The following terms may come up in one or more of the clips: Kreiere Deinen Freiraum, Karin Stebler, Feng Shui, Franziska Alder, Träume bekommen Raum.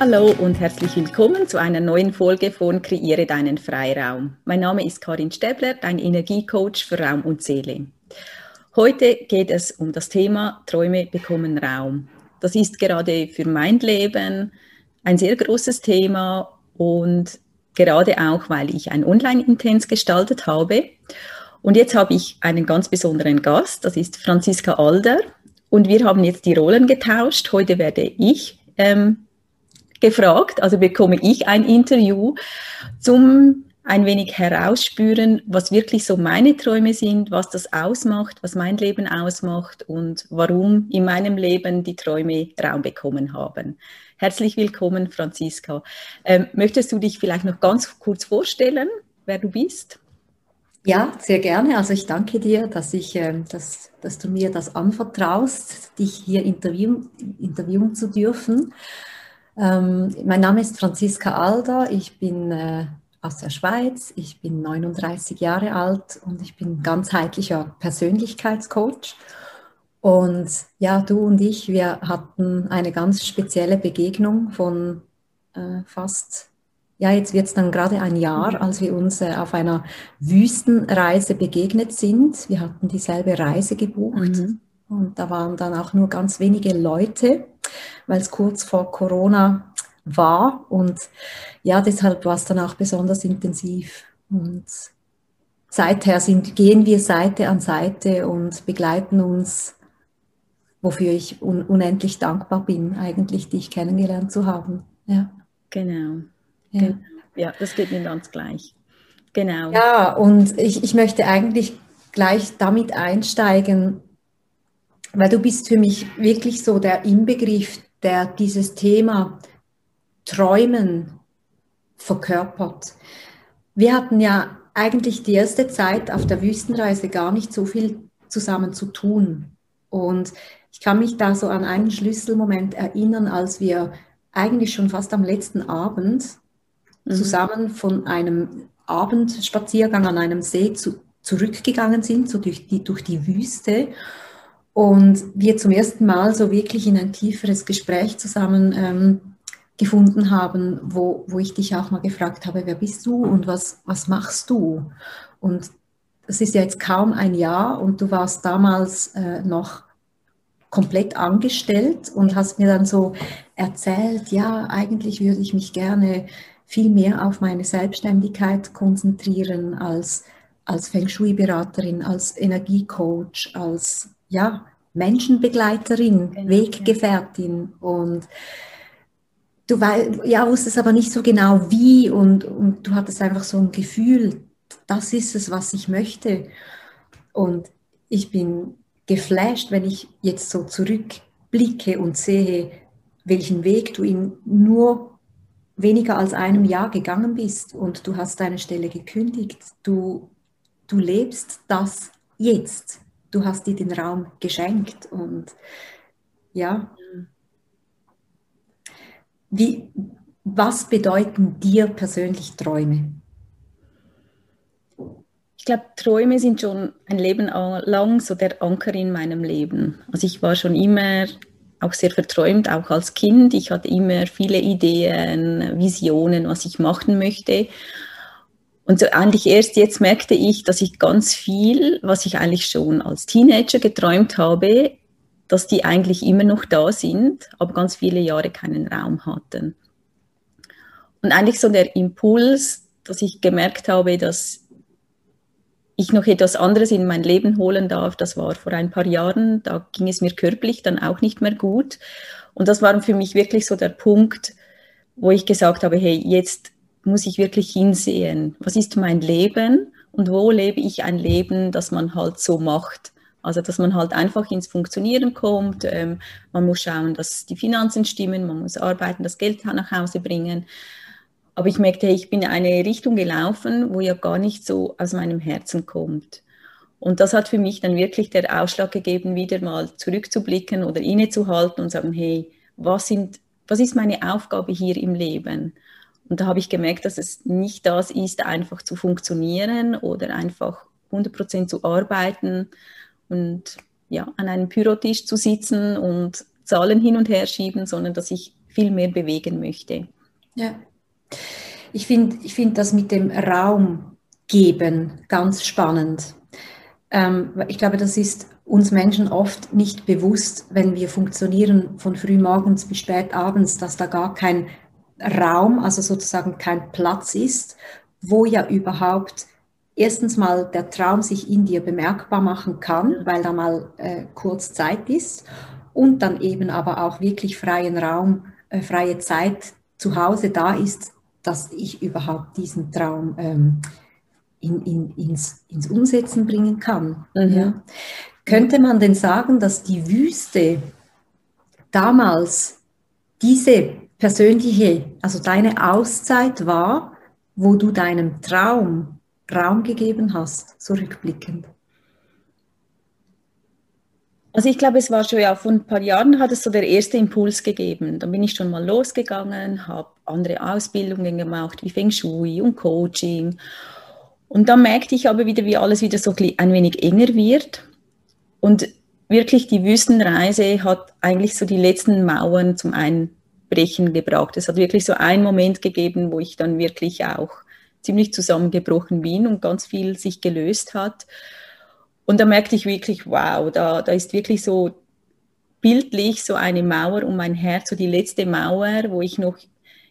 Hallo und herzlich willkommen zu einer neuen Folge von Kreiere Deinen Freiraum. Mein Name ist Karin Stebler, dein Energiecoach für Raum und Seele. Heute geht es um das Thema Träume bekommen Raum. Das ist gerade für mein Leben ein sehr großes Thema und gerade auch, weil ich ein Online-Intens gestaltet habe. Und jetzt habe ich einen ganz besonderen Gast, das ist Franziska Alder. Und wir haben jetzt die Rollen getauscht. Heute werde ich gefragt, also bekomme ich ein Interview, zum ein wenig herausspüren, was wirklich so meine Träume sind, was das ausmacht, was mein Leben ausmacht und warum in meinem Leben die Träume Raum bekommen haben. Herzlich willkommen, Franziska. Möchtest du dich vielleicht noch ganz kurz vorstellen, wer du bist? Ja, sehr gerne. Also ich danke dir, dass du mir das anvertraust, dich hier interviewen zu dürfen. Mein Name ist Franziska Alder, ich bin aus der Schweiz, ich bin 39 Jahre alt und ich bin ganzheitlicher Persönlichkeitscoach. Und ja, du und ich, wir hatten eine ganz spezielle Begegnung von jetzt wird es dann gerade ein Jahr, als wir uns auf einer Wüstenreise begegnet sind. Wir hatten dieselbe Reise gebucht und da waren dann auch nur ganz wenige Leute, weil es kurz vor Corona war. Und ja, deshalb war es dann auch besonders intensiv. Und seither gehen wir Seite an Seite und begleiten uns, wofür ich unendlich dankbar bin, eigentlich dich kennengelernt zu haben. Ja. Genau. Ja. Ja, das geht mir ganz gleich. Genau. Ja, und ich möchte eigentlich gleich damit einsteigen, weil du bist für mich wirklich so der Inbegriff, der dieses Thema Träumen verkörpert. Wir hatten ja eigentlich die erste Zeit auf der Wüstenreise gar nicht so viel zusammen zu tun. Und ich kann mich da so an einen Schlüsselmoment erinnern, als wir eigentlich schon fast am letzten Abend zusammen von einem Abendspaziergang an einem See zurückgegangen sind, so durch die Wüste, und wir zum ersten Mal so wirklich in ein tieferes Gespräch zusammen gefunden haben, wo ich dich auch mal gefragt habe, wer bist du und was machst du? Und das ist ja jetzt kaum ein Jahr und du warst damals noch komplett angestellt und hast mir dann so erzählt, ja, eigentlich würde ich mich gerne viel mehr auf meine Selbstständigkeit konzentrieren als Feng Shui-Beraterin, als Energiecoach, als Menschenbegleiterin, genau. Weggefährtin. Und du wusstest aber nicht so genau wie und du hattest einfach so ein Gefühl, das ist es, was ich möchte. Und ich bin geflasht, wenn ich jetzt so zurückblicke und sehe, welchen Weg du in nur weniger als einem Jahr gegangen bist und du hast deine Stelle gekündigt. Du lebst das jetzt. Du hast dir den Raum geschenkt. Und ja, was bedeuten dir persönlich Träume? Ich glaube, Träume sind schon ein Leben lang so der Anker in meinem Leben. Also ich war schon immer auch sehr verträumt, auch als Kind. Ich hatte immer viele Ideen, Visionen, was ich machen möchte. Und so eigentlich erst jetzt merkte ich, dass ich ganz viel, was ich eigentlich schon als Teenager geträumt habe, dass die eigentlich immer noch da sind, aber ganz viele Jahre keinen Raum hatten. Und eigentlich so der Impuls, dass ich gemerkt habe, dass ich noch etwas anderes in mein Leben holen darf, das war vor ein paar Jahren, da ging es mir körperlich dann auch nicht mehr gut. Und das war für mich wirklich so der Punkt, wo ich gesagt habe, hey, jetzt muss ich wirklich hinsehen, was ist mein Leben und wo lebe ich ein Leben, das man halt so macht. Also dass man halt einfach ins Funktionieren kommt, man muss schauen, dass die Finanzen stimmen, man muss arbeiten, das Geld nach Hause bringen. Aber ich merkte, ich bin in eine Richtung gelaufen, wo ja gar nicht so aus meinem Herzen kommt. Und das hat für mich dann wirklich den Ausschlag gegeben, wieder mal zurückzublicken oder innezuhalten und sagen, hey, was ist meine Aufgabe hier im Leben? Und da habe ich gemerkt, dass es nicht das ist, einfach zu funktionieren oder einfach 100% zu arbeiten und an einem Bürotisch zu sitzen und Zahlen hin und her schieben, sondern dass ich viel mehr bewegen möchte. Ja. Ich find das mit dem Raum geben ganz spannend. Ich glaube, das ist uns Menschen oft nicht bewusst, wenn wir funktionieren von frühmorgens bis spät abends, dass da gar kein Raum, also sozusagen kein Platz ist, wo ja überhaupt erstens mal der Traum sich in dir bemerkbar machen kann, weil da mal kurz Zeit ist und dann eben aber auch wirklich freien Raum, freie Zeit zu Hause da ist, dass ich überhaupt diesen Traum ins Umsetzen bringen kann. Mhm. Ja. Könnte man denn sagen, dass die Wüste damals diese persönliche, also deine Auszeit war, wo du deinem Traum Raum gegeben hast, so rückblickend? Also ich glaube, es war schon, ja, vor ein paar Jahren hat es so der erste Impuls gegeben. Dann bin ich schon mal losgegangen, habe andere Ausbildungen gemacht, wie Feng Shui und Coaching. Und dann merkte ich aber wieder, wie alles wieder so ein wenig enger wird. Und wirklich die Wüstenreise hat eigentlich so die letzten Mauern zum Einbrechen gebracht. Es hat wirklich so einen Moment gegeben, wo ich dann wirklich auch ziemlich zusammengebrochen bin und ganz viel sich gelöst hat. Und da merkte ich wirklich, wow, da ist wirklich so bildlich so eine Mauer um mein Herz, so die letzte Mauer, wo ich noch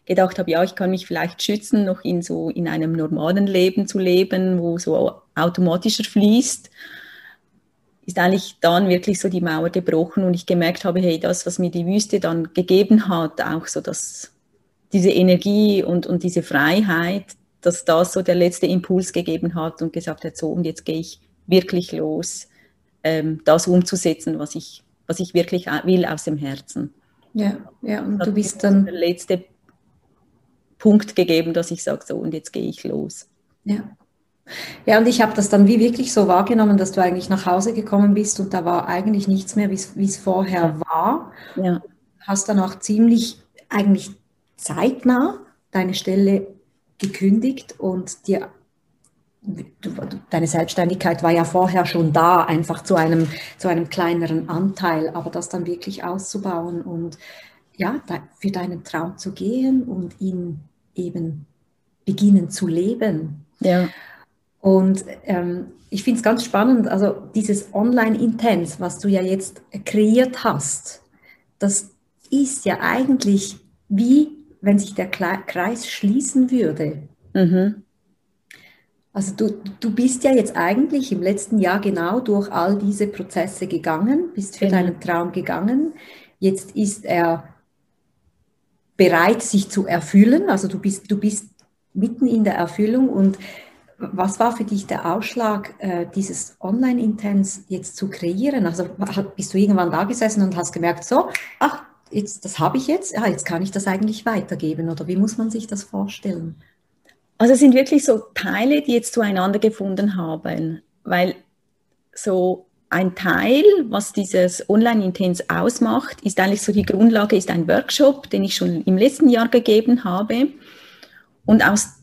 gedacht habe, ja, ich kann mich vielleicht schützen, noch in einem normalen Leben zu leben, wo so automatischer fließt. Ist eigentlich dann wirklich so die Mauer gebrochen und ich gemerkt habe, hey, das, was mir die Wüste dann gegeben hat, auch so dass diese Energie und diese Freiheit, dass das so der letzte Impuls gegeben hat und gesagt hat, so und jetzt gehe ich wirklich los, das umzusetzen, was ich wirklich will aus dem Herzen. Ja, und du bist dann... Der letzte Punkt gegeben, dass ich sage, so und jetzt gehe ich los. Ja, und ich habe das dann wie wirklich so wahrgenommen, dass du eigentlich nach Hause gekommen bist und da war eigentlich nichts mehr, wie es vorher war. Ja. Hast dann auch ziemlich eigentlich zeitnah deine Stelle gekündigt und deine Selbstständigkeit war ja vorher schon da, einfach zu einem kleineren Anteil, aber das dann wirklich auszubauen und ja, für deinen Traum zu gehen und ihn eben beginnen zu leben. Ja. Und ich finde es ganz spannend, also dieses Online-Intens, was du ja jetzt kreiert hast, das ist ja eigentlich wie, wenn sich der Kreis schließen würde. Mhm. Also du bist ja jetzt eigentlich im letzten Jahr genau durch all diese Prozesse gegangen, bist für deinen Traum gegangen. Jetzt ist er bereit, sich zu erfüllen. Also du bist mitten in der Erfüllung und was war für dich der Ausschlag, dieses Online-Intens jetzt zu kreieren? Also bist du irgendwann da gesessen und hast gemerkt, so, ach, jetzt, das habe ich jetzt, ja, jetzt kann ich das eigentlich weitergeben oder wie muss man sich das vorstellen? Also es sind wirklich so Teile, die jetzt zueinander gefunden haben, weil so ein Teil, was dieses Online-Intens ausmacht, ist eigentlich so die Grundlage, ist ein Workshop, den ich schon im letzten Jahr gegeben habe und aus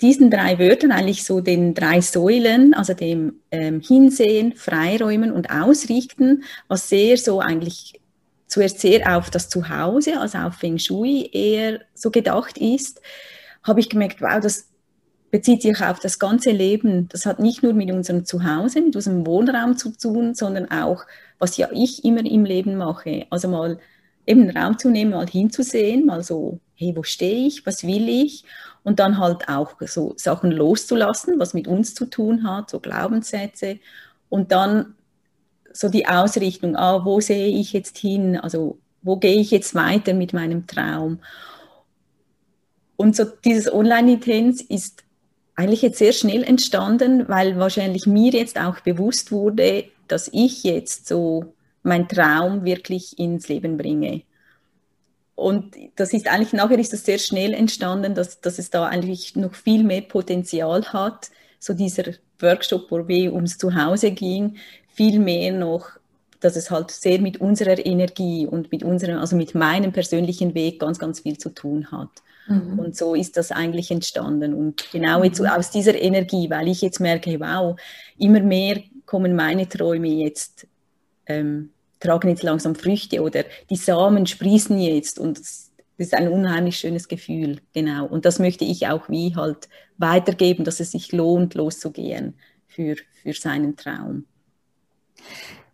diesen 3 Wörtern, eigentlich so den 3 Säulen, also dem Hinsehen, Freiräumen und Ausrichten, was sehr so eigentlich zuerst sehr auf das Zuhause, also auf Feng Shui eher so gedacht ist, habe ich gemerkt, wow, das bezieht sich auf das ganze Leben. Das hat nicht nur mit unserem Zuhause, mit unserem Wohnraum zu tun, sondern auch, was ja ich immer im Leben mache. Also mal eben Raum zu nehmen, mal hinzusehen, mal so, hey, wo stehe ich, was will ich? Und dann halt auch so Sachen loszulassen, was mit uns zu tun hat, so Glaubenssätze. Und dann so die Ausrichtung, wo sehe ich jetzt hin? Also wo gehe ich jetzt weiter mit meinem Traum? Und so dieses Online-Intens ist eigentlich jetzt sehr schnell entstanden, weil wahrscheinlich mir jetzt auch bewusst wurde, dass ich jetzt so meinen Traum wirklich ins Leben bringe. Und das ist eigentlich, nachher ist das sehr schnell entstanden, dass es da eigentlich noch viel mehr Potenzial hat, so dieser Workshop, wo wir ums Zuhause ging, viel mehr noch, dass es halt sehr mit unserer Energie und mit meinem persönlichen Weg ganz, ganz viel zu tun hat. Mhm. Und so ist das eigentlich entstanden. Und genau jetzt aus dieser Energie, weil ich jetzt merke, wow, immer mehr kommen meine Träume jetzt tragen jetzt langsam Früchte oder die Samen sprießen jetzt und Das ist ein unheimlich schönes Gefühl, genau. Und das möchte ich auch wie halt weitergeben, dass es sich lohnt, loszugehen für seinen Traum.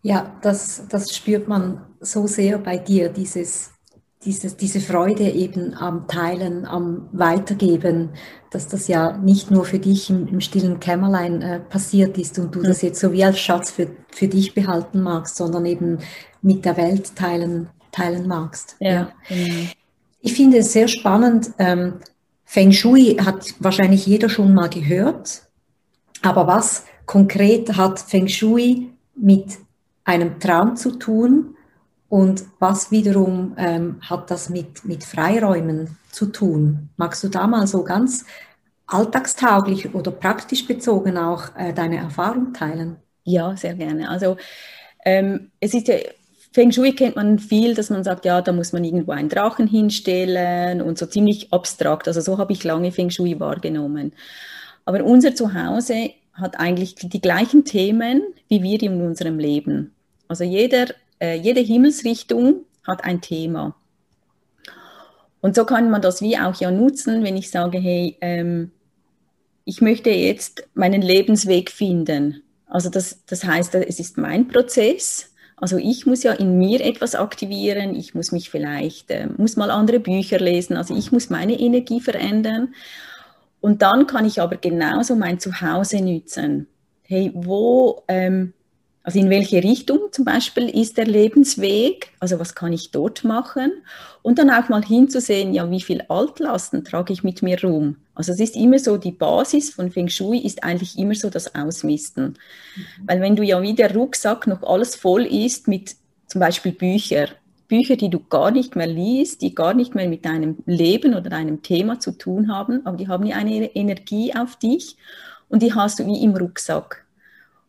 Ja, das spürt man so sehr bei dir, diese Freude eben am Teilen, am Weitergeben, dass das ja nicht nur für dich im stillen Kämmerlein passiert ist und du das jetzt so wie als Schatz für dich behalten magst, sondern eben mit der Welt teilen magst. Ja. Ich finde es sehr spannend. Feng Shui hat wahrscheinlich jeder schon mal gehört, aber was konkret hat Feng Shui mit einem Traum zu tun? Und was wiederum hat das mit Freiräumen zu tun? Magst du da mal so ganz alltagstauglich oder praktisch bezogen auch deine Erfahrung teilen? Ja, sehr gerne. Also es ist ja, Feng Shui kennt man viel, dass man sagt, ja, da muss man irgendwo einen Drachen hinstellen und so ziemlich abstrakt. Also so habe ich lange Feng Shui wahrgenommen. Aber unser Zuhause hat eigentlich die gleichen Themen wie wir in unserem Leben. Also jede Himmelsrichtung hat ein Thema. Und so kann man das wie auch ja nutzen, wenn ich sage, hey, ich möchte jetzt meinen Lebensweg finden. Also das heißt, es ist mein Prozess. Also ich muss ja in mir etwas aktivieren. Ich muss mich vielleicht, muss mal andere Bücher lesen. Also ich muss meine Energie verändern. Und dann kann ich aber genauso mein Zuhause nutzen. Hey, also in welche Richtung zum Beispiel ist der Lebensweg? Also was kann ich dort machen? Und dann auch mal hinzusehen, ja, wie viel Altlasten trage ich mit mir rum? Also es ist immer so, die Basis von Feng Shui ist eigentlich immer so das Ausmisten. Mhm. Weil wenn du ja wie der Rucksack noch alles voll ist mit zum Beispiel Bücher, die du gar nicht mehr liest, die gar nicht mehr mit deinem Leben oder deinem Thema zu tun haben, aber die haben ja eine Energie auf dich und die hast du wie im Rucksack.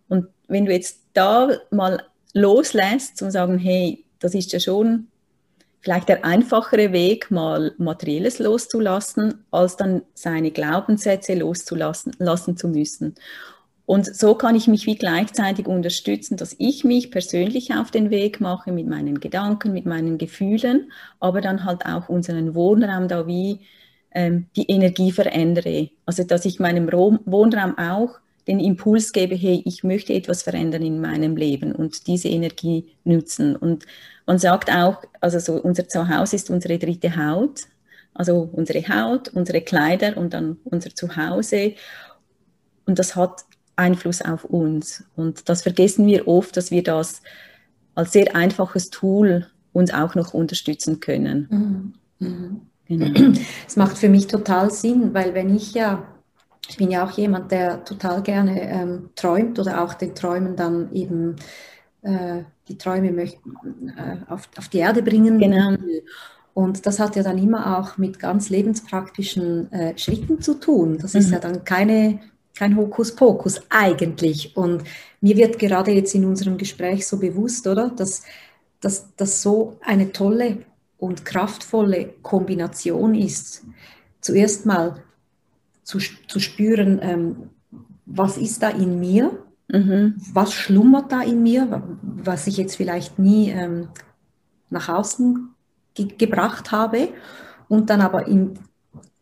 Und wenn du jetzt da mal loslässt und sagen, hey, das ist ja schon vielleicht der einfachere Weg, mal Materielles loszulassen, als dann seine Glaubenssätze loslassen zu müssen. Und so kann ich mich wie gleichzeitig unterstützen, dass ich mich persönlich auf den Weg mache mit meinen Gedanken, mit meinen Gefühlen, aber dann halt auch unseren Wohnraum da wie die Energie verändere. Also dass ich meinem Wohnraum auch den Impuls gebe, hey, ich möchte etwas verändern in meinem Leben und diese Energie nutzen. Und man sagt auch, also so unser Zuhause ist unsere dritte Haut, also unsere Haut, unsere Kleider und dann unser Zuhause. Und das hat Einfluss auf uns. Und das vergessen wir oft, dass wir das als sehr einfaches Tool uns auch noch unterstützen können. Mhm. Genau. Es macht für mich total Sinn, weil wenn ich bin ja auch jemand, der total gerne träumt oder auch den Träumen dann eben die Träume auf die Erde bringen. Genau. Und das hat ja dann immer auch mit ganz lebenspraktischen Schritten zu tun. Das ist ja dann kein Hokuspokus eigentlich. Und mir wird gerade jetzt in unserem Gespräch so bewusst, oder, dass das so eine tolle und kraftvolle Kombination ist. Zuerst mal zu spüren, was ist da in mir, was schlummert da in mir, was ich jetzt vielleicht nie nach außen gebracht habe, und dann aber im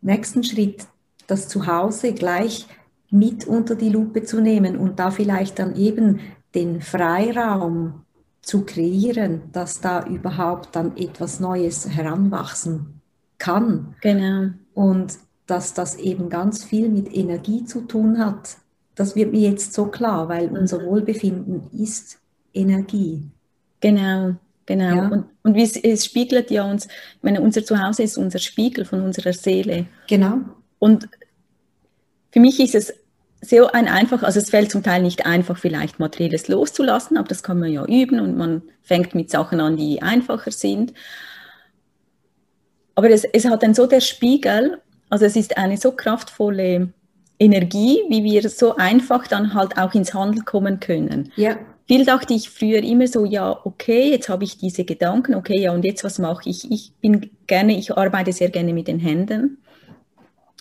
nächsten Schritt das Zuhause gleich mit unter die Lupe zu nehmen und da vielleicht dann eben den Freiraum zu kreieren, dass da überhaupt dann etwas Neues heranwachsen kann. Genau. Und dass das eben ganz viel mit Energie zu tun hat. Das wird mir jetzt so klar, weil unser Wohlbefinden ist Energie. Genau. Ja. Und es spiegelt ja uns, ich meine, unser Zuhause ist unser Spiegel von unserer Seele. Genau. Und für mich ist es so einfach, also es fällt zum Teil nicht einfach, vielleicht Materielles loszulassen, aber das kann man ja üben und man fängt mit Sachen an, die einfacher sind. Aber es hat dann so der Spiegel. Also es ist eine so kraftvolle Energie, wie wir so einfach dann halt auch ins Handeln kommen können. Ja. Viel dachte ich früher immer so, ja, okay, jetzt habe ich diese Gedanken, okay, ja, und jetzt was mache ich? Ich arbeite sehr gerne mit den Händen.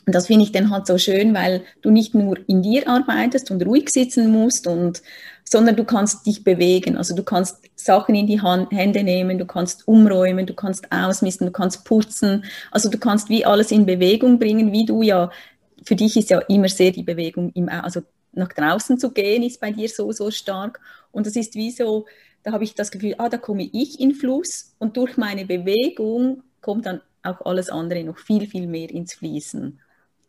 Und das finde ich dann halt so schön, weil du nicht nur in dir arbeitest und ruhig sitzen musst und sondern du kannst dich bewegen. Also du kannst Sachen in die Hände nehmen, du kannst umräumen, du kannst ausmisten, du kannst putzen. Also du kannst wie alles in Bewegung bringen, wie du ja, für dich ist ja immer sehr die Bewegung, also nach draußen zu gehen, ist bei dir so stark. Und das ist wie so, da habe ich das Gefühl, da komme ich in Fluss und durch meine Bewegung kommt dann auch alles andere noch viel, viel mehr ins Fließen.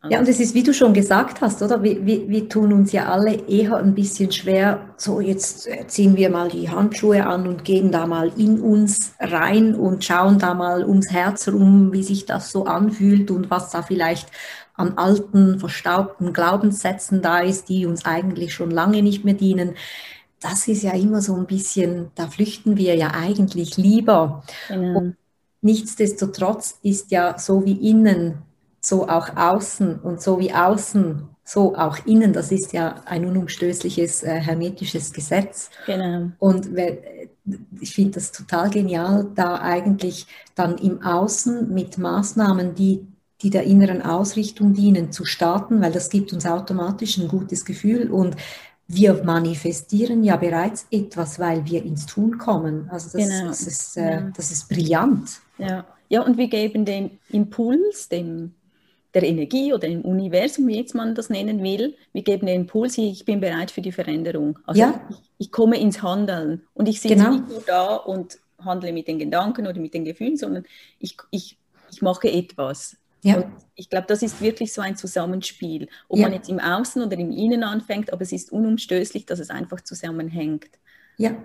Also ja, und es ist, wie du schon gesagt hast, oder? Wir tun uns ja alle eher ein bisschen schwer, so jetzt ziehen wir mal die Handschuhe an und gehen da mal in uns rein und schauen da mal ums Herz rum, wie sich das so anfühlt und was da vielleicht an alten, verstaubten Glaubenssätzen da ist, die uns eigentlich schon lange nicht mehr dienen. Das ist ja immer so ein bisschen, da flüchten wir ja eigentlich lieber. Genau. Und nichtsdestotrotz ist ja so wie innen, so auch außen und so wie außen, so auch innen. Das ist ja ein unumstößliches hermetisches Gesetz. Genau. Und ich finde das total genial, da eigentlich dann im Außen mit Maßnahmen, die der inneren Ausrichtung dienen, zu starten, weil das gibt uns automatisch ein gutes Gefühl und wir manifestieren ja bereits etwas, weil wir ins Tun kommen. Also das ist brillant. Ja, und wir geben dem Impuls, der Energie oder dem Universum, wie jetzt man das nennen will, wir geben den Impuls, ich bin bereit für die Veränderung. Also ich komme ins Handeln und ich sitze nicht nur da und handle mit den Gedanken oder mit den Gefühlen, sondern ich mache etwas. Ja. Und ich glaube, das ist wirklich so ein Zusammenspiel. Ob man jetzt im Außen oder im Innen anfängt, aber es ist unumstößlich, dass es einfach zusammenhängt. Ja.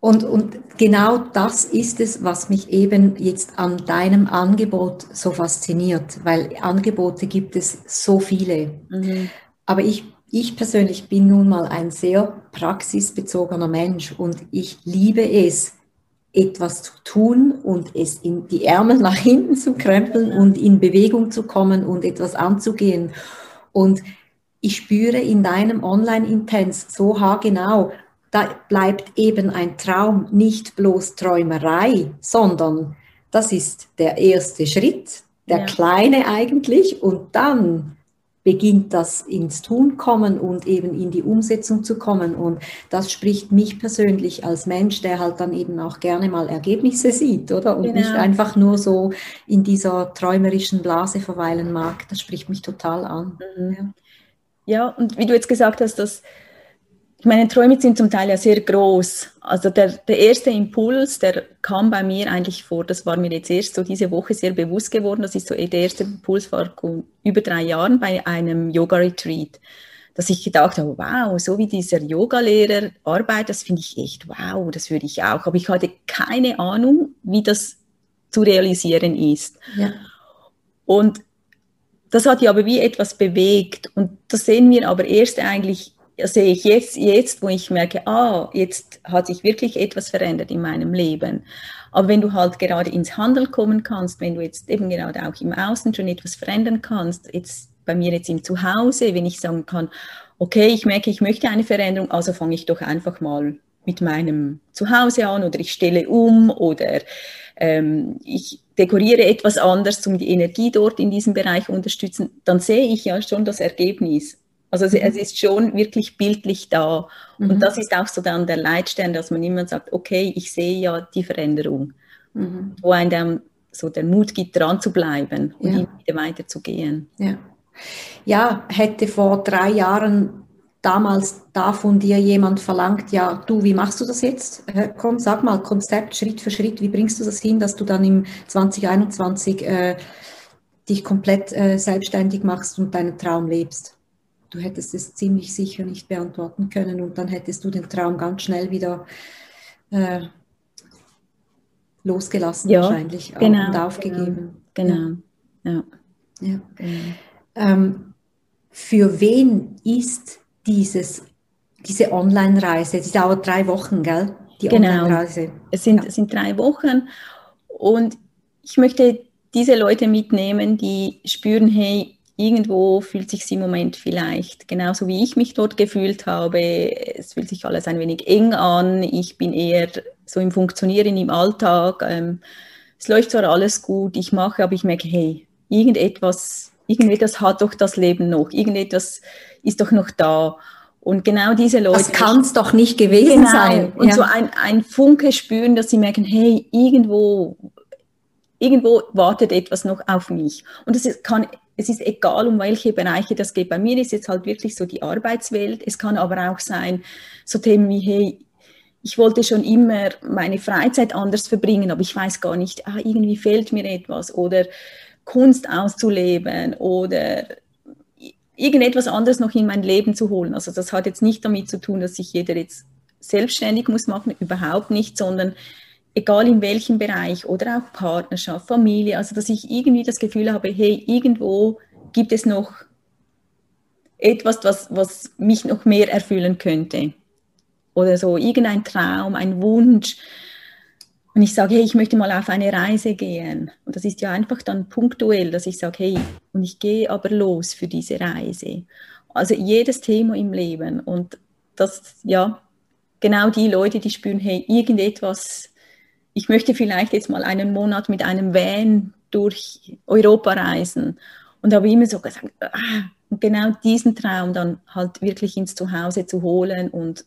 Und genau das ist es, was mich eben jetzt an deinem Angebot so fasziniert, weil Angebote gibt es so viele. Mhm. Aber ich persönlich bin nun mal ein sehr praxisbezogener Mensch und ich liebe es, etwas zu tun und es in die Ärmel nach hinten zu krempeln und in Bewegung zu kommen und etwas anzugehen. Und ich spüre in deinem Online-Intens so haargenau, da bleibt eben ein Traum nicht bloß Träumerei, sondern das ist der erste Schritt, der kleine eigentlich, und dann beginnt das ins Tun kommen und eben in die Umsetzung zu kommen. Und das spricht mich persönlich als Mensch, der halt dann eben auch gerne mal Ergebnisse sieht, oder? Und nicht einfach nur so in dieser träumerischen Blase verweilen mag. Das spricht mich total an. Mhm. Ja, und wie du jetzt gesagt hast, ich meine, Träume sind zum Teil ja sehr groß. Also der erste Impuls, der kam bei mir eigentlich vor, das war mir jetzt erst so diese Woche sehr bewusst geworden, das ist so der erste Impuls war über 3 Jahren bei einem Yoga-Retreat, dass ich gedacht habe, wow, so wie dieser Yoga-Lehrer arbeitet, das finde ich echt wow, das würde ich auch. Aber ich hatte keine Ahnung, wie das zu realisieren ist. Ja. Und das hat ja aber wie etwas bewegt. Und das sehen wir aber erst eigentlich, sehe ich jetzt, wo ich merke, jetzt hat sich wirklich etwas verändert in meinem Leben. Aber wenn du halt gerade ins Handeln kommen kannst, wenn du jetzt eben gerade auch im Außen schon etwas verändern kannst, jetzt bei mir jetzt im Zuhause, wenn ich sagen kann, okay, ich merke, ich möchte eine Veränderung, also fange ich doch einfach mal mit meinem Zuhause an oder ich stelle um oder ich dekoriere etwas anders, um die Energie dort in diesem Bereich zu unterstützen, dann sehe ich ja schon das Ergebnis. Also es ist schon wirklich bildlich da. Und das ist auch so dann der Leitstern, dass man immer sagt, okay, ich sehe ja die Veränderung. Mhm. Wo einem dann so den Mut gibt, dran zu bleiben und immer wieder weiterzugehen. Ja, hätte vor 3 Jahren damals da von dir jemand verlangt, ja, du, wie machst du das jetzt? Komm, sag mal, Konzept, Schritt für Schritt, wie bringst du das hin, dass du dann im 2021 dich komplett selbstständig machst und deinen Traum lebst? Du hättest es ziemlich sicher nicht beantworten können und dann hättest du den Traum ganz schnell wieder losgelassen wahrscheinlich und aufgegeben. Genau. Für wen ist diese Online-Reise? Die dauert 3 Wochen, gell? Online-Reise. Es sind 3 Wochen und ich möchte diese Leute mitnehmen, die spüren, hey, irgendwo fühlt sich im Moment vielleicht genauso, wie ich mich dort gefühlt habe. Es fühlt sich alles ein wenig eng an. Ich bin eher so im Funktionieren, im Alltag. Es läuft zwar alles gut, ich mache, aber ich merke, hey, irgendetwas hat doch das Leben noch. Irgendetwas ist doch noch da. Und genau diese Leute... Das kann es doch nicht gewesen sein. Und so ein Funke spüren, dass sie merken, hey, irgendwo wartet etwas noch auf mich. Und das ist, es ist egal, um welche Bereiche das geht. Bei mir ist jetzt halt wirklich so die Arbeitswelt. Es kann aber auch sein, so Themen wie, hey, ich wollte schon immer meine Freizeit anders verbringen, aber ich weiß gar nicht, irgendwie fehlt mir etwas, oder Kunst auszuleben oder irgendetwas anderes noch in mein Leben zu holen. Also das hat jetzt nicht damit zu tun, dass sich jeder jetzt selbstständig muss machen, überhaupt nicht, sondern egal in welchem Bereich oder auch Partnerschaft, Familie, also dass ich irgendwie das Gefühl habe, hey, irgendwo gibt es noch etwas, was mich noch mehr erfüllen könnte. Oder so irgendein Traum, ein Wunsch. Und ich sage, hey, ich möchte mal auf eine Reise gehen. Und das ist ja einfach dann punktuell, dass ich sage, hey, und ich gehe aber los für diese Reise. Also jedes Thema im Leben. Und das, ja, genau die Leute, die spüren, hey, irgendetwas, ich möchte vielleicht jetzt mal einen Monat mit einem Van durch Europa reisen. Und habe immer so gesagt, und genau diesen Traum dann halt wirklich ins Zuhause zu holen und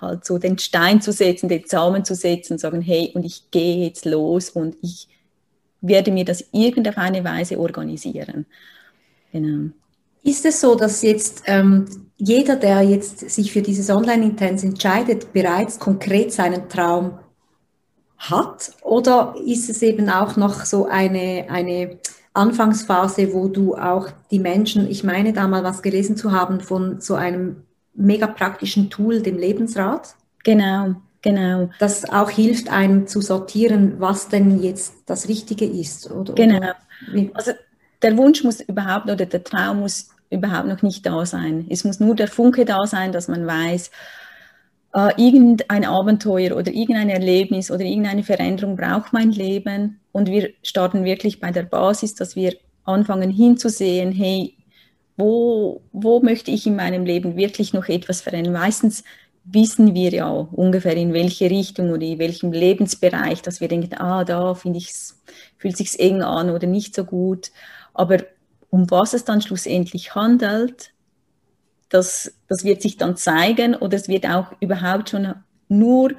halt so den Stein zu setzen, den Samen zu setzen, sagen, hey, und ich gehe jetzt los und ich werde mir das irgendeine Weise organisieren. Genau. Ist es so, dass jetzt jeder, der jetzt sich für dieses Online-Intens entscheidet, bereits konkret seinen Traum hat? Oder ist es eben auch noch so eine Anfangsphase, wo du auch die Menschen, ich meine da mal was gelesen zu haben von so einem mega praktischen Tool, dem Lebensrad. Genau. Das auch hilft einem zu sortieren, was denn jetzt das Richtige ist. Oder? Also der Wunsch muss überhaupt, oder der Traum muss überhaupt noch nicht da sein. Es muss nur der Funke da sein, dass man weiß, irgendein Abenteuer oder irgendein Erlebnis oder irgendeine Veränderung braucht mein Leben. Und wir starten wirklich bei der Basis, dass wir anfangen hinzusehen, hey, wo möchte ich in meinem Leben wirklich noch etwas verändern? Meistens wissen wir ja ungefähr, in welche Richtung oder in welchem Lebensbereich, dass wir denken, da fühlt es sich eng an oder nicht so gut. Aber um was es dann schlussendlich handelt, das wird sich dann zeigen, oder es wird auch überhaupt schon nur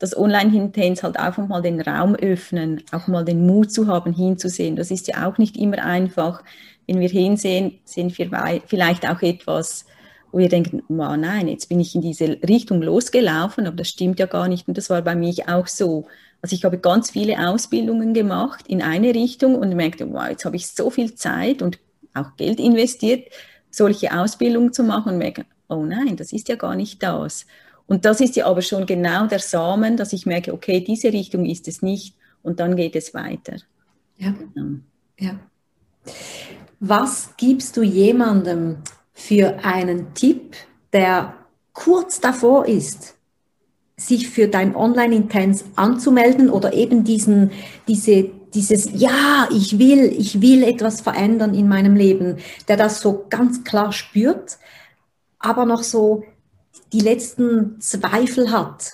das Online-Intens halt auch mal den Raum öffnen, auch mal den Mut zu haben, hinzusehen. Das ist ja auch nicht immer einfach. Wenn wir hinsehen, sehen wir vielleicht auch etwas, wo wir denken, wow, nein, jetzt bin ich in diese Richtung losgelaufen, aber das stimmt ja gar nicht. Und das war bei mir auch so. Also ich habe ganz viele Ausbildungen gemacht in eine Richtung und merkte, wow, jetzt habe ich so viel Zeit und auch Geld investiert, solche Ausbildungen zu machen, und merke, oh nein, das ist ja gar nicht das. Und das ist ja aber schon genau der Samen, dass ich merke, okay, diese Richtung ist es nicht, und dann geht es weiter. Ja, genau. Ja. Was gibst du jemandem für einen Tipp, der kurz davor ist, sich für dein Online-Intens anzumelden oder eben dieses ja, ich will etwas verändern in meinem Leben, der das so ganz klar spürt, aber noch so die letzten Zweifel hat?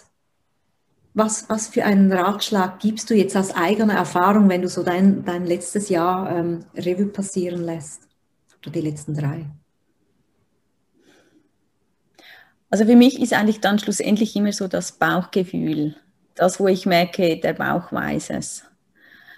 Was für einen Ratschlag gibst du jetzt aus eigener Erfahrung, wenn du so dein letztes Jahr Revue passieren lässt? Oder die letzten 3? Also für mich ist eigentlich dann schlussendlich immer so das Bauchgefühl. Das, wo ich merke, der Bauch weiß es.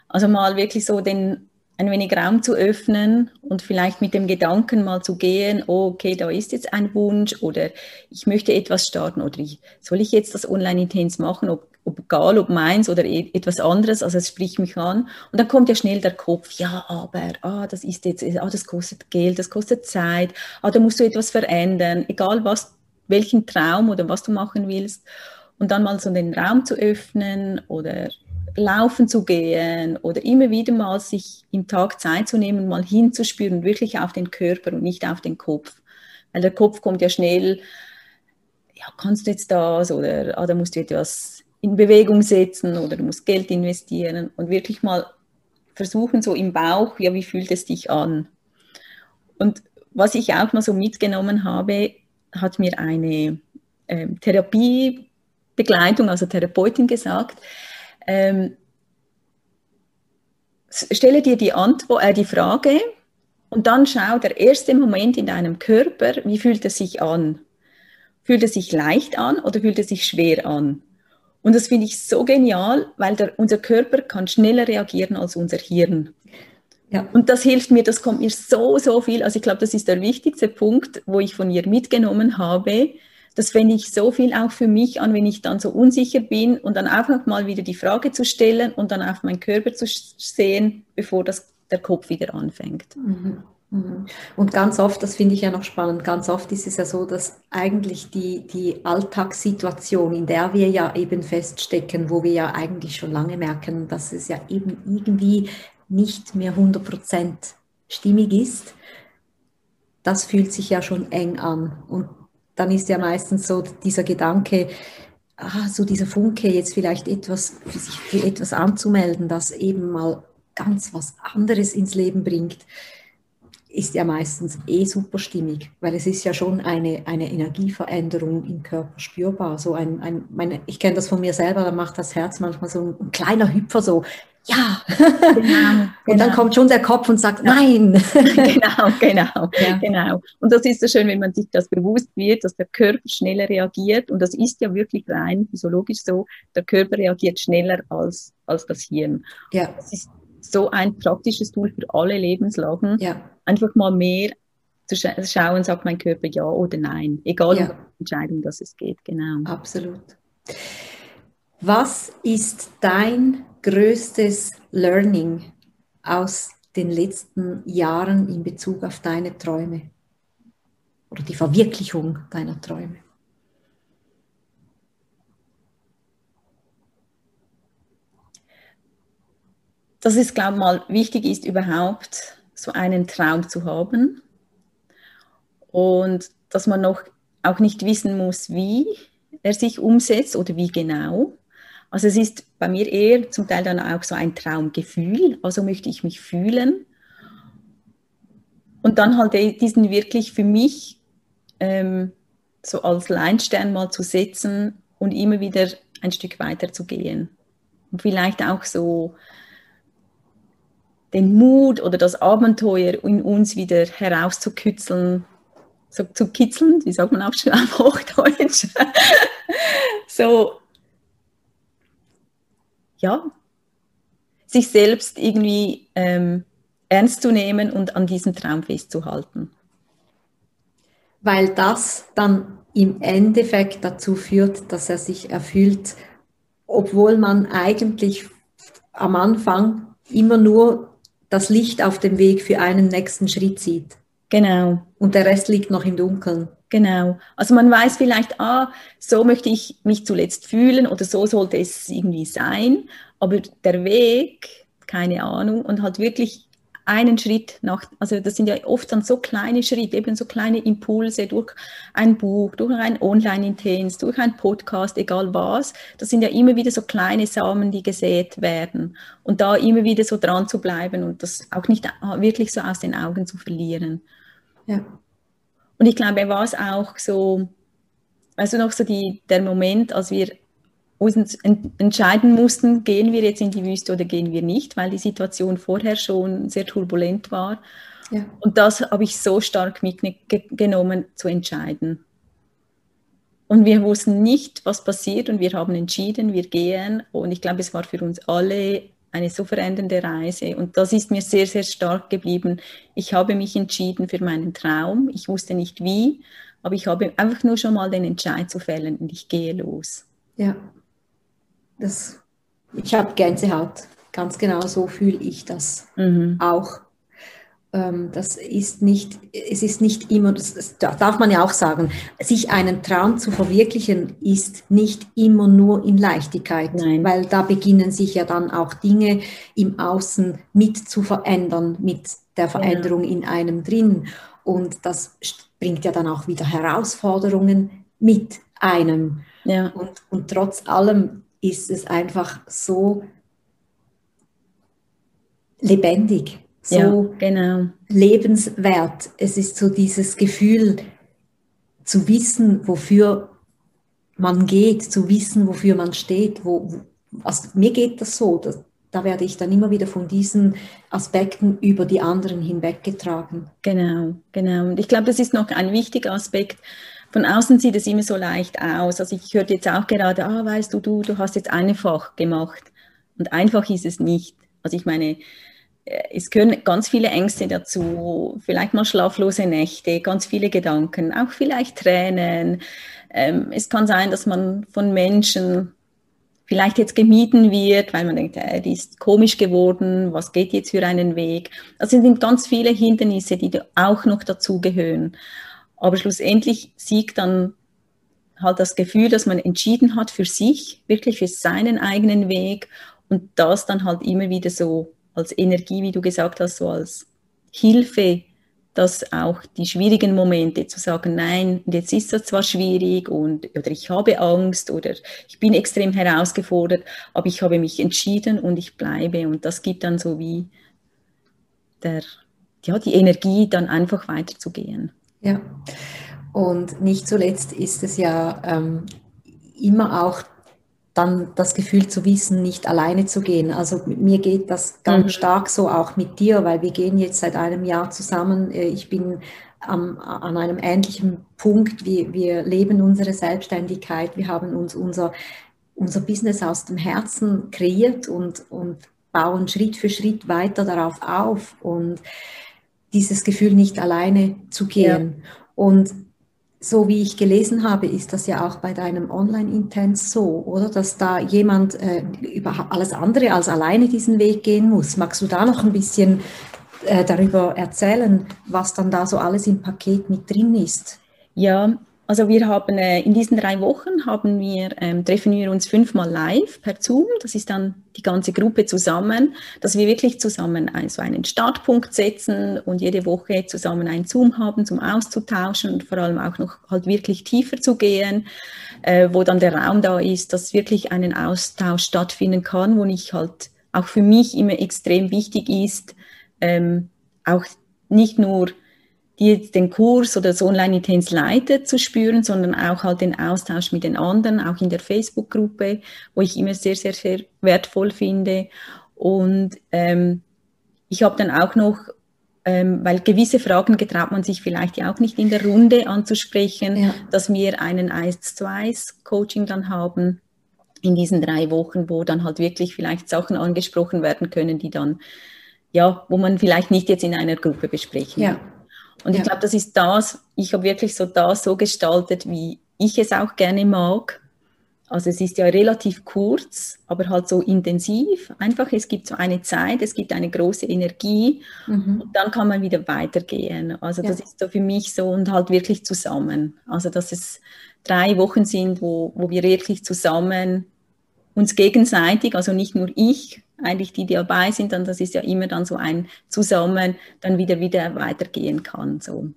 Also mal wirklich so ein wenig Raum zu öffnen und vielleicht mit dem Gedanken mal zu gehen, okay, da ist jetzt ein Wunsch, oder ich möchte etwas starten, oder soll ich jetzt das Online-Intens machen, egal ob meins oder etwas anderes, also es spricht mich an. Und dann kommt ja schnell der Kopf, ja, aber, das ist jetzt, das kostet Geld, das kostet Zeit, da musst du etwas verändern, egal welchen Traum oder was du machen willst. Und dann mal so den Raum zu öffnen oder laufen zu gehen oder immer wieder mal sich im Tag Zeit zu nehmen, mal hinzuspüren, wirklich auf den Körper und nicht auf den Kopf. Weil der Kopf kommt ja schnell, ja, kannst du jetzt das, oder da musst du etwas in Bewegung setzen oder du musst Geld investieren, und wirklich mal versuchen, so im Bauch, ja, wie fühlt es dich an? Und was ich auch mal so mitgenommen habe, hat mir eine Therapiebegleitung, also Therapeutin, gesagt, stelle dir die Frage, und dann schau der erste Moment in deinem Körper, wie fühlt es sich an? Fühlt es sich leicht an oder fühlt es sich schwer an? Und das finde ich so genial, weil unser Körper kann schneller reagieren als unser Hirn. Ja. Und das hilft mir, das kommt mir so viel. Also ich glaube, das ist der wichtigste Punkt, wo ich von ihr mitgenommen habe. Das wende ich so viel auch für mich an, wenn ich dann so unsicher bin und dann einfach mal wieder die Frage zu stellen und dann auf meinen Körper zu sehen, bevor das der Kopf wieder anfängt. Mhm. Und ganz oft, das finde ich ja noch spannend, ganz oft ist es ja so, dass eigentlich die Alltagssituation, in der wir ja eben feststecken, wo wir ja eigentlich schon lange merken, dass es ja eben irgendwie nicht mehr 100% stimmig ist, das fühlt sich ja schon eng an. Und dann ist ja meistens so dieser Gedanke, so dieser Funke, jetzt vielleicht etwas für etwas anzumelden, das eben mal ganz was anderes ins Leben bringt, ist ja meistens super stimmig, weil es ist ja schon eine Energieveränderung im Körper spürbar. So ich kenne das von mir selber, da macht das Herz manchmal so ein kleiner Hüpfer so, ja! Genau, und dann kommt schon der Kopf und sagt, nein! Genau. Und das ist so schön, wenn man sich das bewusst wird, dass der Körper schneller reagiert, und das ist ja wirklich rein physiologisch so, der Körper reagiert schneller als das Hirn. Ja. Das ist so ein praktisches Tool für alle Lebenslagen. Ja. Einfach mal mehr zu schauen, sagt mein Körper ja oder nein. Egal, um welche Entscheidung dass es geht. Genau. Absolut. Was ist dein größtes Learning aus den letzten Jahren in Bezug auf deine Träume? Oder die Verwirklichung deiner Träume? Dass es, glaube ich, mal wichtig ist, überhaupt so einen Traum zu haben, und dass man noch auch nicht wissen muss, wie er sich umsetzt oder wie genau. Also es ist bei mir eher zum Teil dann auch so ein Traumgefühl, also möchte ich mich fühlen. Und dann halt diesen wirklich für mich so als Leitstern mal zu setzen und immer wieder ein Stück weiter zu gehen. Und vielleicht auch so den Mut oder das Abenteuer in uns wieder herauszukitzeln, so zu kitzeln, wie sagt man auch schon auf Hochdeutsch. So, ja, sich selbst irgendwie ernst zu nehmen und an diesem Traum festzuhalten. Weil das dann im Endeffekt dazu führt, dass er sich erfüllt, obwohl man eigentlich am Anfang immer nur das Licht auf dem Weg für einen nächsten Schritt sieht. Genau. Und der Rest liegt noch im Dunkeln. Genau. Also man weiß vielleicht, so möchte ich mich zuletzt fühlen oder so sollte es irgendwie sein, aber der Weg, keine Ahnung, und halt wirklich einen Schritt also das sind ja oft dann so kleine Schritte, eben so kleine Impulse durch ein Buch, durch ein Online-Intens, durch einen Podcast, egal was. Das sind ja immer wieder so kleine Samen, die gesät werden. Und da immer wieder so dran zu bleiben und das auch nicht wirklich so aus den Augen zu verlieren. Ja. Und ich glaube, war es auch so, weißt du noch, so der Moment, als wir uns entscheiden mussten, gehen wir jetzt in die Wüste oder gehen wir nicht, weil die Situation vorher schon sehr turbulent war. Ja. Und das habe ich so stark mitgenommen, zu entscheiden. Und wir wussten nicht, was passiert, und wir haben entschieden, wir gehen. Und ich glaube, es war für uns alle eine so verändernde Reise. Und das ist mir sehr, sehr stark geblieben. Ich habe mich entschieden für meinen Traum. Ich wusste nicht wie, aber ich habe einfach nur schon mal den Entscheid zu fällen und ich gehe los. Ja. Ich habe Gänsehaut, ganz genau so fühle ich das auch. Es ist nicht immer, das darf man ja auch sagen, sich einen Traum zu verwirklichen, ist nicht immer nur in Leichtigkeit. Nein. Weil da beginnen sich ja dann auch Dinge im Außen mit zu verändern, mit der Veränderung in einem drin. Und das bringt ja dann auch wieder Herausforderungen mit einem. Ja. Und trotz allem ist es einfach so lebendig, so lebenswert. Es ist so dieses Gefühl, zu wissen, wofür man geht, zu wissen, wofür man steht. Also mir geht das so, da werde ich dann immer wieder von diesen Aspekten über die anderen hinweggetragen. Genau. Und ich glaube, das ist noch ein wichtiger Aspekt, Von außen sieht es immer so leicht aus. Also ich hörte jetzt auch gerade, weißt du hast jetzt einfach gemacht. Und einfach ist es nicht. Also ich meine, es gehören ganz viele Ängste dazu, vielleicht mal schlaflose Nächte, ganz viele Gedanken, auch vielleicht Tränen. Es kann sein, dass man von Menschen vielleicht jetzt gemieden wird, weil man denkt, die ist komisch geworden, was geht jetzt für einen Weg? Also es sind ganz viele Hindernisse, die auch noch dazugehören. Aber schlussendlich siegt dann halt das Gefühl, dass man entschieden hat für sich, wirklich für seinen eigenen Weg und das dann halt immer wieder so als Energie, wie du gesagt hast, so als Hilfe, dass auch die schwierigen Momente zu sagen, nein, und jetzt ist das zwar schwierig oder ich habe Angst oder ich bin extrem herausgefordert, aber ich habe mich entschieden und ich bleibe. Und das gibt dann so wie die Energie, dann einfach weiterzugehen. Ja, und nicht zuletzt ist es ja immer auch dann das Gefühl zu wissen, nicht alleine zu gehen. Also mir geht das ganz stark so, auch mit dir, weil wir gehen jetzt seit einem Jahr zusammen. Ich bin an einem ähnlichen Punkt. Wir leben unsere Selbstständigkeit. Wir haben uns unser Business aus dem Herzen kreiert und bauen Schritt für Schritt weiter darauf auf. Und dieses Gefühl, nicht alleine zu gehen. Ja. Und so wie ich gelesen habe, ist das ja auch bei deinem Online-Intens so, oder? Dass da jemand über alles andere als alleine diesen Weg gehen muss. Magst du da noch ein bisschen darüber erzählen, was dann da so alles im Paket mit drin ist? Ja, also wir haben in diesen 3 Wochen treffen wir uns 5-mal live per Zoom. Das ist dann die ganze Gruppe zusammen, dass wir wirklich zusammen so einen Startpunkt setzen und jede Woche zusammen einen Zoom haben, zum auszutauschen und vor allem auch noch halt wirklich tiefer zu gehen, wo dann der Raum da ist, dass wirklich einen Austausch stattfinden kann, wo ich halt auch für mich immer extrem wichtig ist, auch nicht nur die jetzt den Kurs oder das Online-Intens leitet, zu spüren, sondern auch halt den Austausch mit den anderen, auch in der Facebook-Gruppe, wo ich immer sehr, sehr, sehr wertvoll finde. Und ich habe dann auch noch, weil gewisse Fragen getraut man sich vielleicht ja auch nicht in der Runde anzusprechen, ja, dass wir einen 1-zu-1-Coaching dann haben in diesen 3 Wochen, wo dann halt wirklich vielleicht Sachen angesprochen werden können, die dann, ja, wo man vielleicht nicht jetzt in einer Gruppe besprechen kann. Ja. Und ich glaube, das ist das, ich habe wirklich so das so gestaltet, wie ich es auch gerne mag. Also es ist ja relativ kurz, aber halt so intensiv. Einfach, es gibt so eine Zeit, es gibt eine große Energie und dann kann man wieder weitergehen. Also das ist so für mich so und halt wirklich zusammen. Also dass es 3 Wochen sind, wo wir wirklich zusammen uns gegenseitig, also nicht nur ich, eigentlich die dabei sind, dann das ist ja immer dann so ein Zusammen, dann wieder weitergehen kann. So.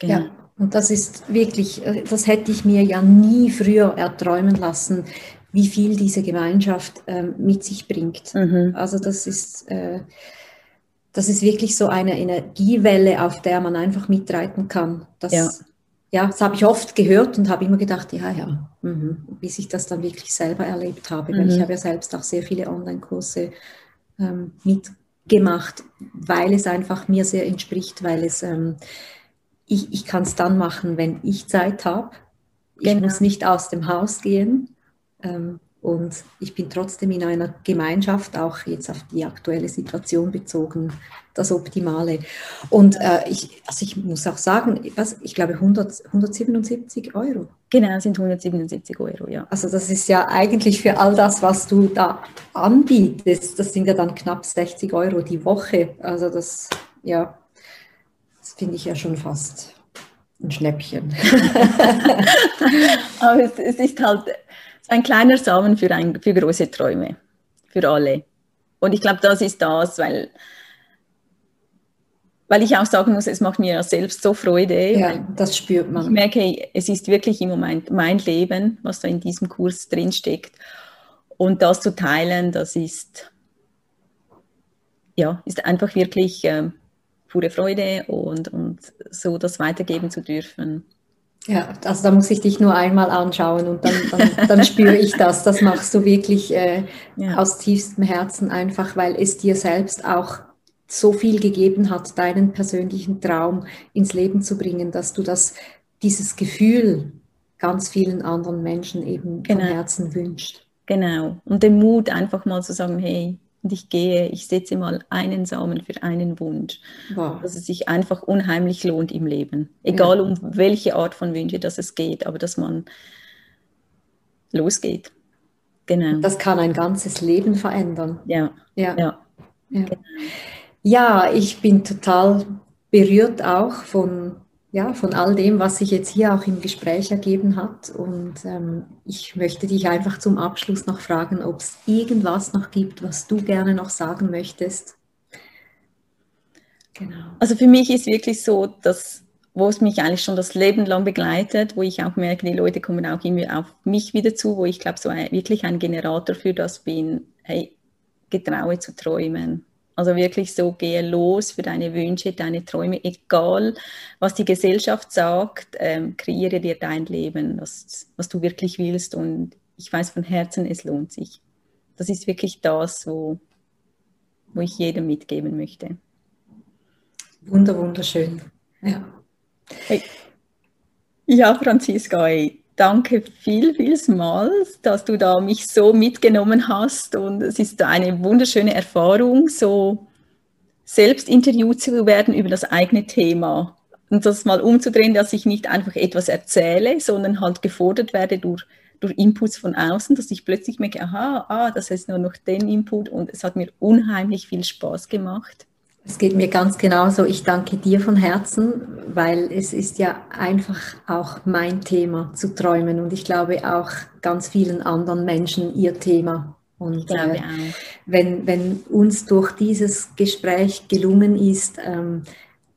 Genau. Ja, und das ist wirklich, das hätte ich mir ja nie früher erträumen lassen, wie viel diese Gemeinschaft mit sich bringt. Also das ist wirklich so eine Energiewelle, auf der man einfach mitreiten kann. Ja, das habe ich oft gehört und habe immer gedacht, bis ich das dann wirklich selber erlebt habe. Weil ich habe ja selbst auch sehr viele Online-Kurse mitgemacht, weil es einfach mir sehr entspricht, weil es ich kann es dann machen, wenn ich Zeit habe. Ich muss nicht aus dem Haus gehen und ich bin trotzdem in einer Gemeinschaft, auch jetzt auf die aktuelle Situation bezogen, das Optimale. Und ich muss auch sagen, ich glaube 177 €. Genau, sind 177 €, ja. Also das ist ja eigentlich für all das, was du da anbietest, das sind ja dann knapp 60 € die Woche. Also das finde ich ja schon fast ein Schnäppchen. Aber es ist halt ein kleiner Samen für große Träume, für alle. Und ich glaube, das ist das, weil ich auch sagen muss, es macht mir ja selbst so Freude. Ja, das spürt man. Ich merke, es ist wirklich im Moment mein Leben, was da in diesem Kurs drinsteckt. Und das zu teilen, das ist einfach wirklich pure Freude und so das weitergeben zu dürfen. Ja, also da muss ich dich nur einmal anschauen und dann spüre ich das. Das machst du wirklich aus tiefstem Herzen einfach, weil es dir selbst auch so viel gegeben hat, deinen persönlichen Traum ins Leben zu bringen, dass du das dieses Gefühl ganz vielen anderen Menschen eben von Herzen wünscht. Genau. Und den Mut, einfach mal zu sagen, hey, und ich gehe, ich setze mal einen Samen für einen Wunsch. Wow. Dass es sich einfach unheimlich lohnt im Leben. Egal um welche Art von Wünsche, dass es geht, aber dass man losgeht. Genau. Das kann ein ganzes Leben verändern. Ja. Genau. Ja, ich bin total berührt auch von all dem, was sich jetzt hier auch im Gespräch ergeben hat. Und ich möchte dich einfach zum Abschluss noch fragen, ob es irgendwas noch gibt, was du gerne noch sagen möchtest. Genau. Also für mich ist wirklich so, dass, wo es mich eigentlich schon das Leben lang begleitet, wo ich auch merke, die Leute kommen auch immer auf mich wieder zu, wo ich glaube, so wirklich ein Generator für das bin, hey, getraue zu träumen. Also wirklich so, gehe los für deine Wünsche, deine Träume, egal was die Gesellschaft sagt, kreiere dir dein Leben, was du wirklich willst, und ich weiß von Herzen, es lohnt sich. Das ist wirklich das, wo ich jedem mitgeben möchte. Wunderschön. Ja. Hey. Ja, Franziska, danke vielmals, dass du da mich so mitgenommen hast, und es ist eine wunderschöne Erfahrung, so selbst interviewt zu werden über das eigene Thema und das mal umzudrehen, dass ich nicht einfach etwas erzähle, sondern halt gefordert werde durch Inputs von außen, dass ich plötzlich merke, das ist nur noch den Input, und es hat mir unheimlich viel Spaß gemacht. Es geht mir ganz genauso. Ich danke dir von Herzen, weil es ist ja einfach auch mein Thema zu träumen, und ich glaube auch ganz vielen anderen Menschen ihr Thema. Und wenn uns durch dieses Gespräch gelungen ist,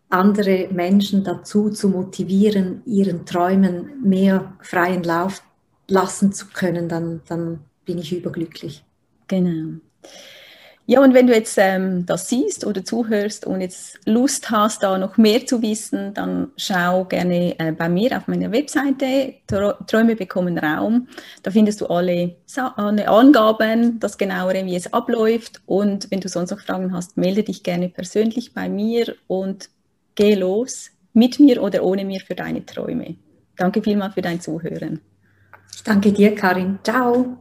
andere Menschen dazu zu motivieren, ihren Träumen mehr freien Lauf lassen zu können, dann bin ich überglücklich. Genau. Ja, und wenn du jetzt das siehst oder zuhörst und jetzt Lust hast, da noch mehr zu wissen, dann schau gerne bei mir auf meiner Webseite, Träume bekommen Raum. Da findest du alle Angaben, das Genauere, wie es abläuft. Und wenn du sonst noch Fragen hast, melde dich gerne persönlich bei mir und geh los, mit mir oder ohne mir, für deine Träume. Danke vielmals für dein Zuhören. Ich danke dir, Karin. Ciao.